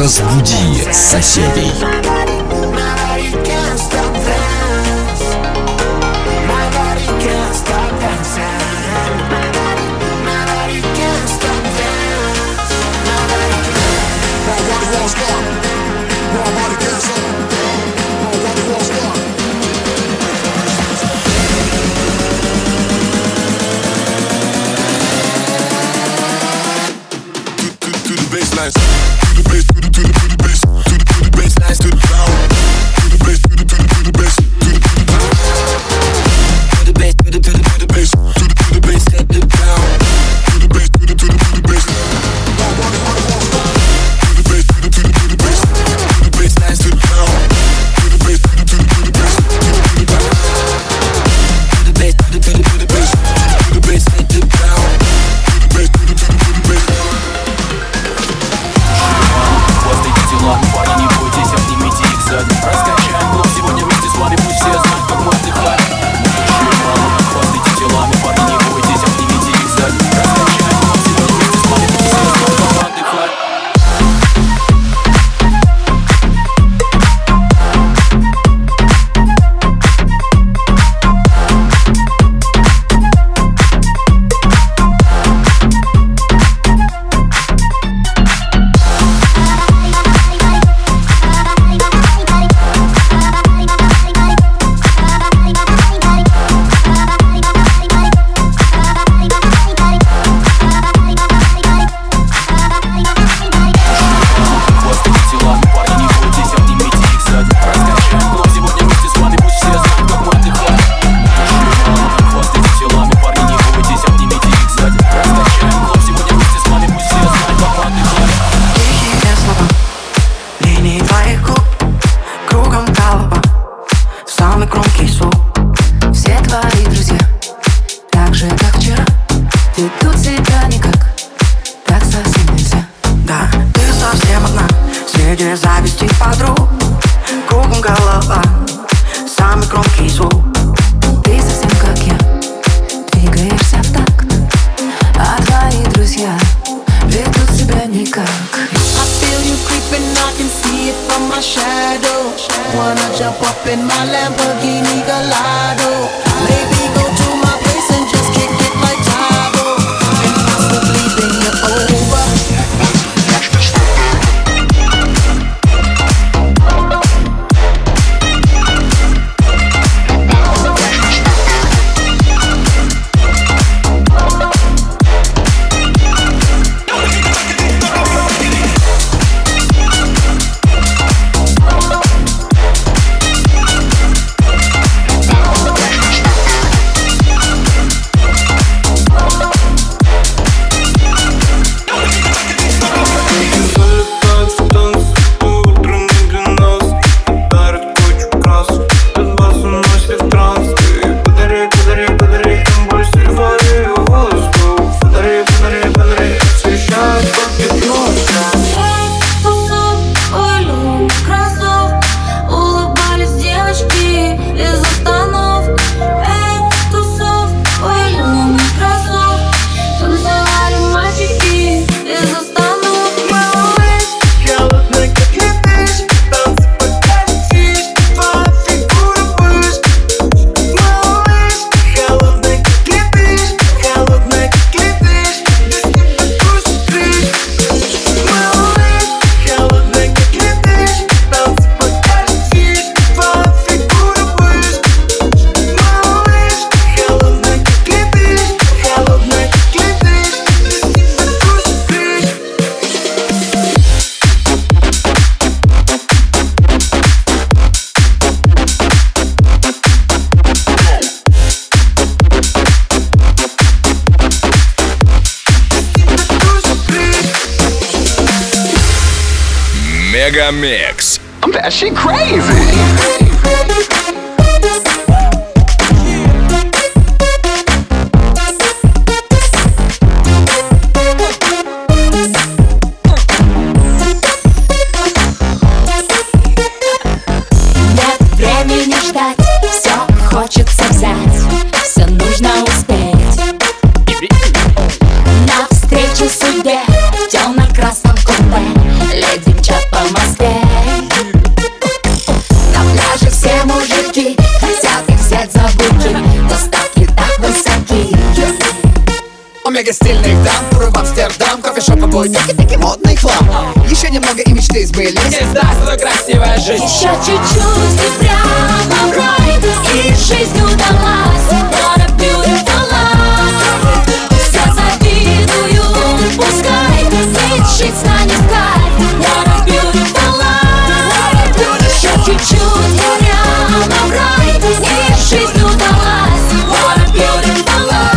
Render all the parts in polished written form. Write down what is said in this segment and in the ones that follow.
Разбуди соседей. Мегамикс. That shit crazy. Мега стильных дам, туры в Амстердам, кофешопы, буйники, таки модный хлам. Еще немного и мечты сбылись. Здравствуй, красивая жизнь. Еще чуть-чуть и прямо в рай, и жизнь удалась. What a beautiful life. Все завидуют, пускай ведь жить станет в кайф. What a beautiful life. Еще чуть-чуть и прямо в рай, и жизнь удалась. What a beautiful life.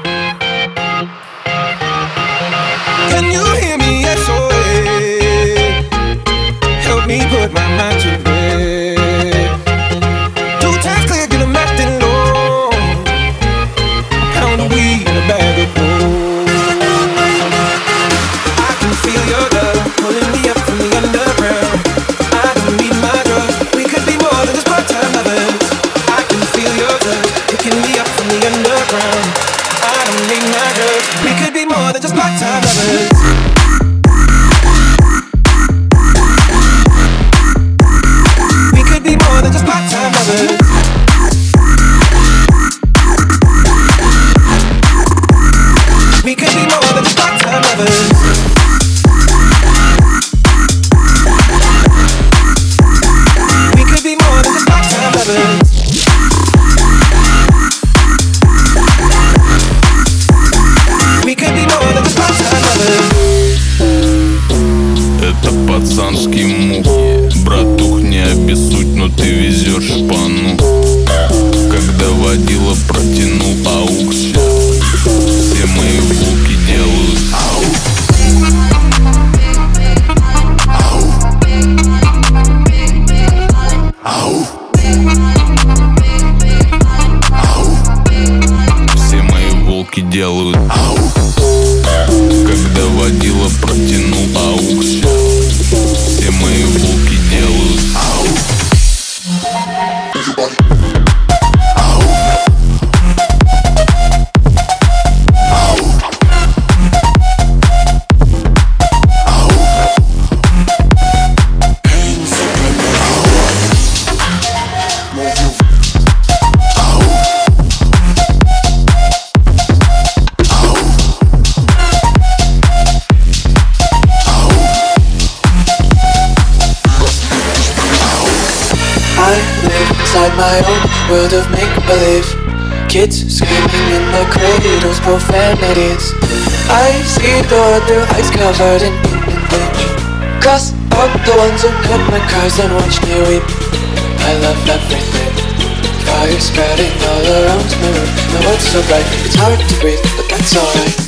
inside my own world of make-believe. Kids screaming in the cradles, profanities. I see the world through eyes covered in ink and bleach. Cross out the ones who cut my cars and watch me weep. I love everything. Fire spreading all around my room. My world's so bright, it's hard to breathe, but that's alright.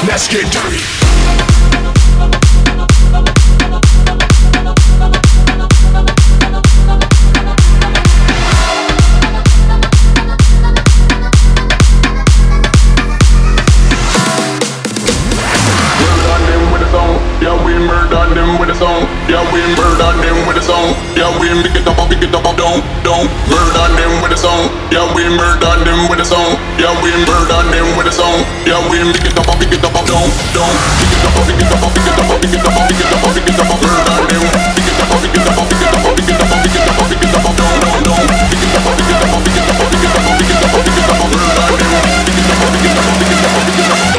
Let's get dirty. Yeah, we make it up, don't murder them with a song. Yeah, we murder them with a song. Yeah, we murder them with a song. Yeah, we make it up, don't pick it up, pick it up, pick it up, pick it up, pick it up, pick it up, murder them. Pick it up, pick it up, pick it up, pick it up, pick it up, pick it up, don't pick it up, pick it up, pick it up, pick it up, pick it up, pick it up, murder them. Pick it up, pick it up, pick it up, pick it up.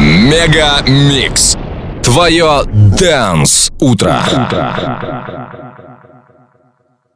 Мегамикс. Твое Dance утро.